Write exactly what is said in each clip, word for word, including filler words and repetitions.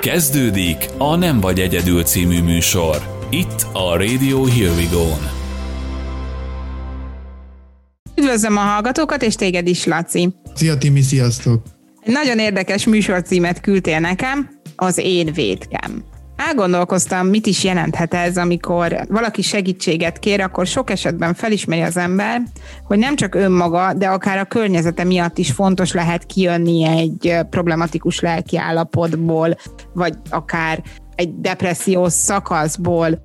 Kezdődik a Nem vagy Egyedül című műsor. Itt a Radio Here We Go-n. Üdvözlöm a hallgatókat, és téged is, Laci. Szia, Timi, sziasztok! Egy nagyon érdekes műsorcímet küldtél nekem, az én vétkám. Elgondolkoztam, mit is jelenthet ez, amikor valaki segítséget kér, akkor sok esetben felismeri az ember, hogy nem csak önmaga, de akár a környezete miatt is fontos lehet kijönni egy problematikus lelkiállapotból, vagy akár egy depressziós szakaszból.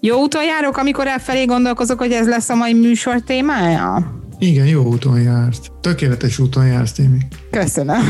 Jó úton járok, amikor elfelé gondolkozok, hogy ez lesz a mai műsor témája? Igen, jó úton jársz. Tökéletes úton jársz, Témi. Köszönöm.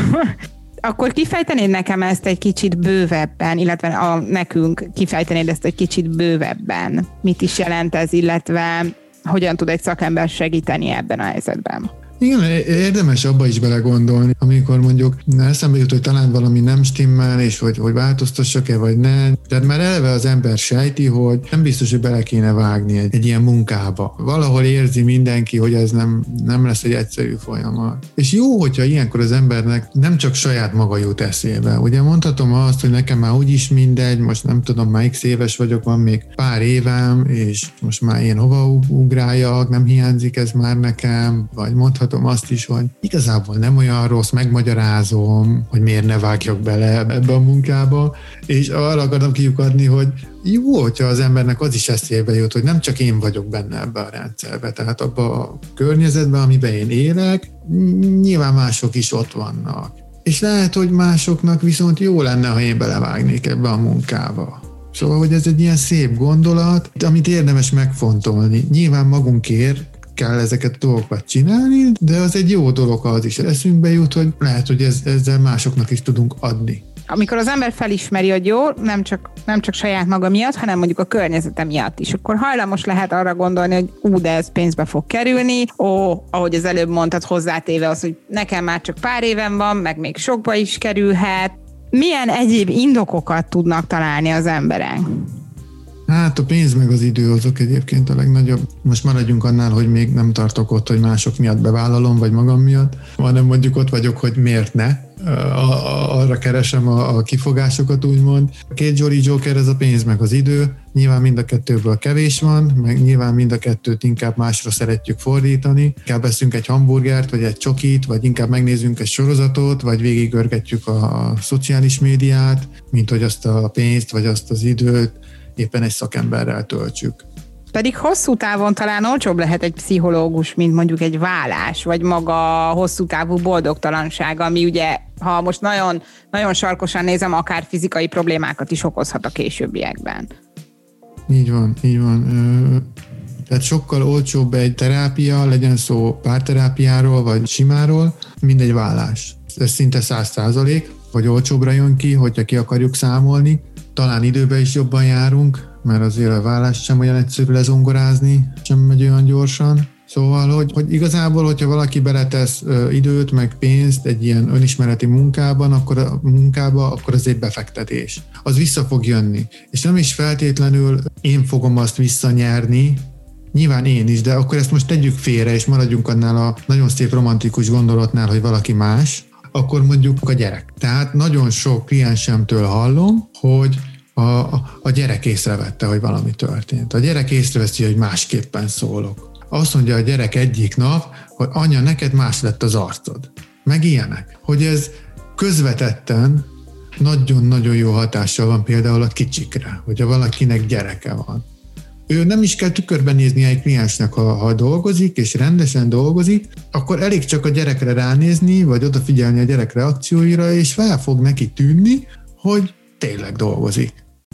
Akkor kifejtenéd nekem ezt egy kicsit bővebben, illetve a, nekünk kifejtenéd ezt egy kicsit bővebben. Mit is jelent ez, illetve hogyan tud egy szakember segíteni ebben a helyzetben? Igen, érdemes abba is belegondolni, amikor mondjuk eszembe jut, hogy talán valami nem stimmel, és hogy, hogy változtassak-e, vagy ne. Tehát már eleve az ember sejti, hogy nem biztos, hogy bele kéne vágni egy, egy ilyen munkába. Valahol érzi mindenki, hogy ez nem, nem lesz egy egyszerű folyamat. És jó, hogyha ilyenkor az embernek nem csak saját maga jut eszébe. Ugye mondhatom azt, hogy nekem már úgyis mindegy, most nem tudom, már x éves vagyok, van még pár évem, és most már én hova ugráljak, nem hiányzik ez már nekem, vagy mondhatom azt is, hogy igazából nem olyan rossz, megmagyarázom, hogy miért ne vágjak bele ebbe a munkába, és arra akarom kiukadni, hogy jó, hogyha az embernek az is eszébe jut, hogy nem csak én vagyok benne ebbe a rendszerbe, tehát abba a környezetben, amiben én élek, nyilván mások is ott vannak. És lehet, hogy másoknak viszont jó lenne, ha én belevágnék ebbe a munkába. Szóval, hogy ez egy ilyen szép gondolat, amit érdemes megfontolni. Nyilván magunkért kell ezeket a dolgokat csinálni, de az egy jó dolog, ha az is eszünkbe jut, hogy lehet, hogy ez, ezzel másoknak is tudunk adni. Amikor az ember felismeri, hogy jó, nem csak, nem csak saját maga miatt, hanem mondjuk a környezete miatt is, akkor hajlamos lehet arra gondolni, hogy ú, de ez pénzbe fog kerülni, ó, ahogy az előbb mondtad, hozzátéve az, hogy nekem már csak pár éven van, meg még sokba is kerülhet. Milyen egyéb indokokat tudnak találni az emberek? Hát a pénz meg az idő azok egyébként a legnagyobb. Most maradjunk annál, hogy még nem tartok ott, hogy mások miatt bevállalom, vagy magam miatt, hanem mondjuk ott vagyok, hogy miért ne. Arra keresem a kifogásokat, úgymond. A két Jolly Joker, ez a pénz meg az idő. Nyilván mind a kettőből kevés van, meg nyilván mind a kettőt inkább másra szeretjük fordítani. Inkább veszünk egy hamburgert, vagy egy csokit, vagy inkább megnézünk egy sorozatot, vagy végigörgetjük a szociális médiát, mint hogy azt a pénzt, vagy azt az időt éppen egy szakemberrel töltsük. Pedig hosszú távon talán olcsóbb lehet egy pszichológus, mint mondjuk egy vállás, vagy maga a hosszú távú boldogtalanság, ami ugye, ha most nagyon, nagyon sarkosan nézem, akár fizikai problémákat is okozhat a későbbiekben. Így van, így van. Tehát sokkal olcsóbb egy terápia, legyen szó párterápiáról, vagy simáról, mint egy vállás. Ez szinte száz százalék, hogy olcsóbbra jön ki, hogyha ki akarjuk számolni. Talán időben is jobban járunk, mert azért a vállást sem olyan egyszerű lezongorázni, sem megy olyan gyorsan. Szóval, hogy, hogy igazából, hogyha valaki beletesz időt, meg pénzt egy ilyen önismereti munkában, akkor a munkába, akkor az egy befektetés. Az vissza fog jönni. És nem is feltétlenül én fogom azt visszanyerni, nyilván én is, de akkor ezt most tegyük félre, és maradjunk annál a nagyon szép romantikus gondolatnál, hogy valaki más, akkor mondjuk a gyerek. Tehát nagyon sok kliensemtől hallom, hogy a, a gyerek észrevette, hogy valami történt. A gyerek észreveszi, hogy másképpen szólok. Azt mondja a gyerek egyik nap, hogy anya, neked más lett az arcod. Meg ilyenek. Hogy ez közvetetten nagyon-nagyon jó hatással van például a kicsikre, hogyha valakinek gyereke van. Ő nem is kell tükörben nézni egy kliensnek, ha, ha dolgozik, és rendesen dolgozik, akkor elég csak a gyerekre ránézni, vagy odafigyelni a gyerek reakcióira, és fel fog neki tűnni, hogy tényleg dolgozik.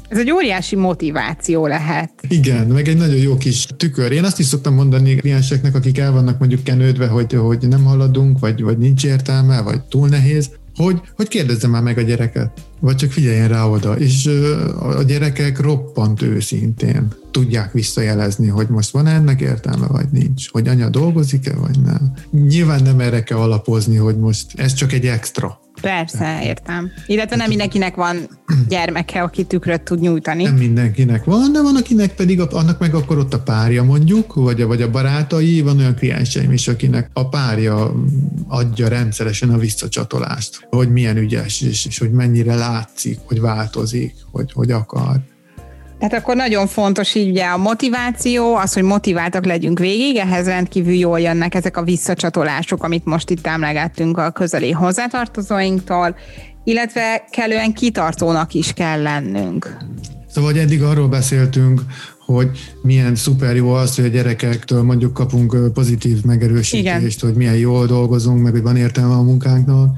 Ez egy óriási motiváció lehet. Igen, meg egy nagyon jó kis tükör. Én azt is szoktam mondani klienseknek, akik el vannak mondjuk kenődve, hogy, hogy nem haladunk, vagy, vagy nincs értelme, vagy túl nehéz, hogy, hogy kérdezze már meg a gyereket, vagy csak figyeljen rá oda. És a gyerekek roppant őszintén tudják visszajelezni, hogy most van ennek értelme, vagy nincs, hogy anya dolgozik-e, vagy nem. Nyilván nem erre kell alapozni, hogy most ez csak egy extra. Persze, értem. Illetve nem mindenkinek van gyermeke, aki tükröt tud nyújtani. Nem mindenkinek van, de van, akinek pedig annak meg akkor ott a párja mondjuk, vagy a, vagy a barátai, van olyan klienseim is, akinek a párja adja rendszeresen a visszacsatolást, hogy milyen ügyes, és, és hogy mennyire látszik, hogy változik, hogy, hogy akar. Tehát akkor nagyon fontos így ugye a motiváció, az, hogy motiváltak legyünk végig, ehhez rendkívül jól jönnek ezek a visszacsatolások, amit most itt emlegettünk a közeli hozzátartozóinktól, illetve kellően kitartónak is kell lennünk. Szóval eddig arról beszéltünk, hogy milyen szuper jó az, hogy a gyerekektől mondjuk kapunk pozitív megerősítést, igen, hogy milyen jól dolgozunk, meg hogy van értelme a munkánknak,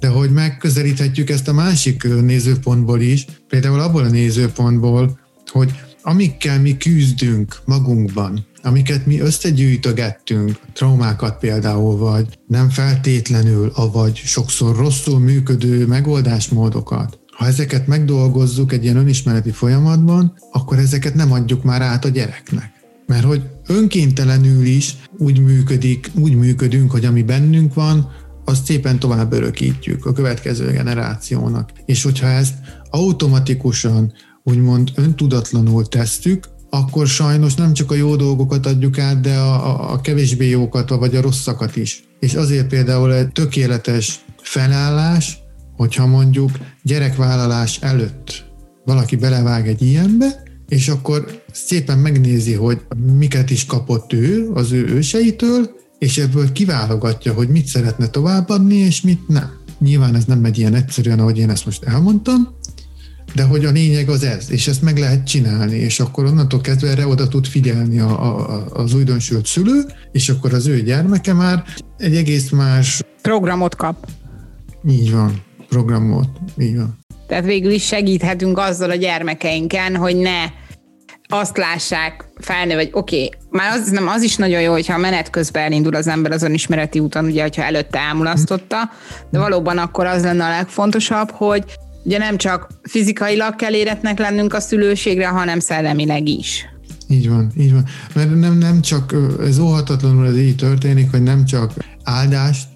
de hogy megközelíthetjük ezt a másik nézőpontból is, például abból a nézőpontból, hogy amikkel mi küzdünk magunkban, amiket mi összegyűjtögettünk, traumákat például, vagy nem feltétlenül, avagy sokszor rosszul működő megoldásmódokat, ha ezeket megdolgozzuk egy ilyen önismereti folyamatban, akkor ezeket nem adjuk már át a gyereknek. Mert hogy önkéntelenül is úgy működik, úgy működünk, hogy ami bennünk van, azt szépen tovább örökítjük a következő generációnak. És hogyha ezt automatikusan, úgymond öntudatlanul tesszük, akkor sajnos nem csak a jó dolgokat adjuk át, de a, a, a kevésbé jókat, vagy a rosszakat is. És azért például egy tökéletes felállás, hogyha mondjuk gyerekvállalás előtt valaki belevág egy ilyenbe, és akkor szépen megnézi, hogy miket is kapott ő az ő őseitől, és ebből kiválogatja, hogy mit szeretne továbbadni, és mit nem. Nyilván ez nem megy ilyen egyszerűen, ahogy én ezt most elmondtam, de hogy a lényeg az ez, és ezt meg lehet csinálni, és akkor onnantól kezdve erre oda tud figyelni a, a, az újdonsült szülő, és akkor az ő gyermeke már egy egész más... Programot kap. Így van, programot, így van. Tehát végül is segíthetünk azzal a gyermekeinken, hogy ne azt lássák felnő, vagy oké, okay, már az, nem, az is nagyon jó, hogyha menet közben elindul az ember az önismereti úton, ugye, hogyha előtte elmulasztotta, de valóban akkor az lenne a legfontosabb, hogy ugye nem csak fizikailag kell éretnek lennünk a szülőségre, hanem szellemileg is. Így van, így van. Mert nem, nem csak, ez óhatatlanul ez így történik, hogy nem csak áldást,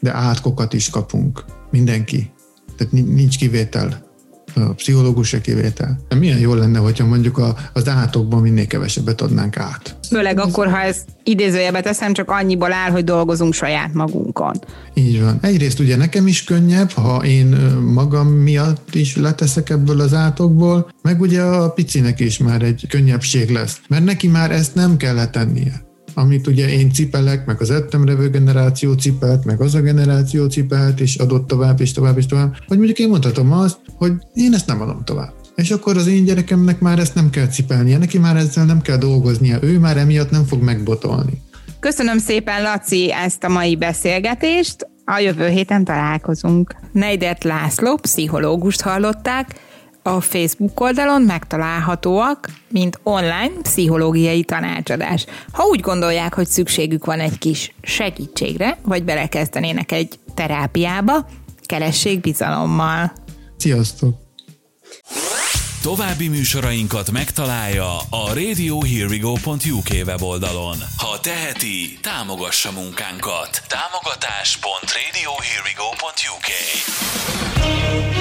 de átkokat is kapunk. Mindenki. Tehát nincs kivétel. A pszichológus se kivétel. Milyen jó lenne, hogyha mondjuk a, az átokban minél kevesebbet adnánk át. Főleg akkor, ha ezt idézőjelbe teszem, csak annyiból áll, hogy dolgozunk saját magunkon. Így van. Egyrészt ugye nekem is könnyebb, ha én magam miatt is leteszek ebből az átokból, meg ugye a picinek is már egy könnyebbség lesz, mert neki már ezt nem kellett tennie. Amit ugye én cipelek, meg az előttem levő generáció cipelt, meg az a generáció cipelt, és adott tovább, és tovább, és tovább. Vagy mondjuk én mondhatom azt, hogy én ezt nem adom tovább. És akkor az én gyerekemnek már ezt nem kell cipelnie, neki már ezzel nem kell dolgoznia, ő már emiatt nem fog megbotolni. Köszönöm szépen, Laci, ezt a mai beszélgetést. A jövő héten találkozunk. Neidet László pszichológust hallották. A Facebook oldalon megtalálhatóak, mint online pszichológiai tanácsadás. Ha úgy gondolják, hogy szükségük van egy kis segítségre, vagy belekezdenének egy terápiába, keressék bizalommal. Sziasztok! További műsorainkat megtalálja a radio here we go dot u k weboldalon. Ha teheti, támogassa munkánkat. támogatás pont radio here we go dot u k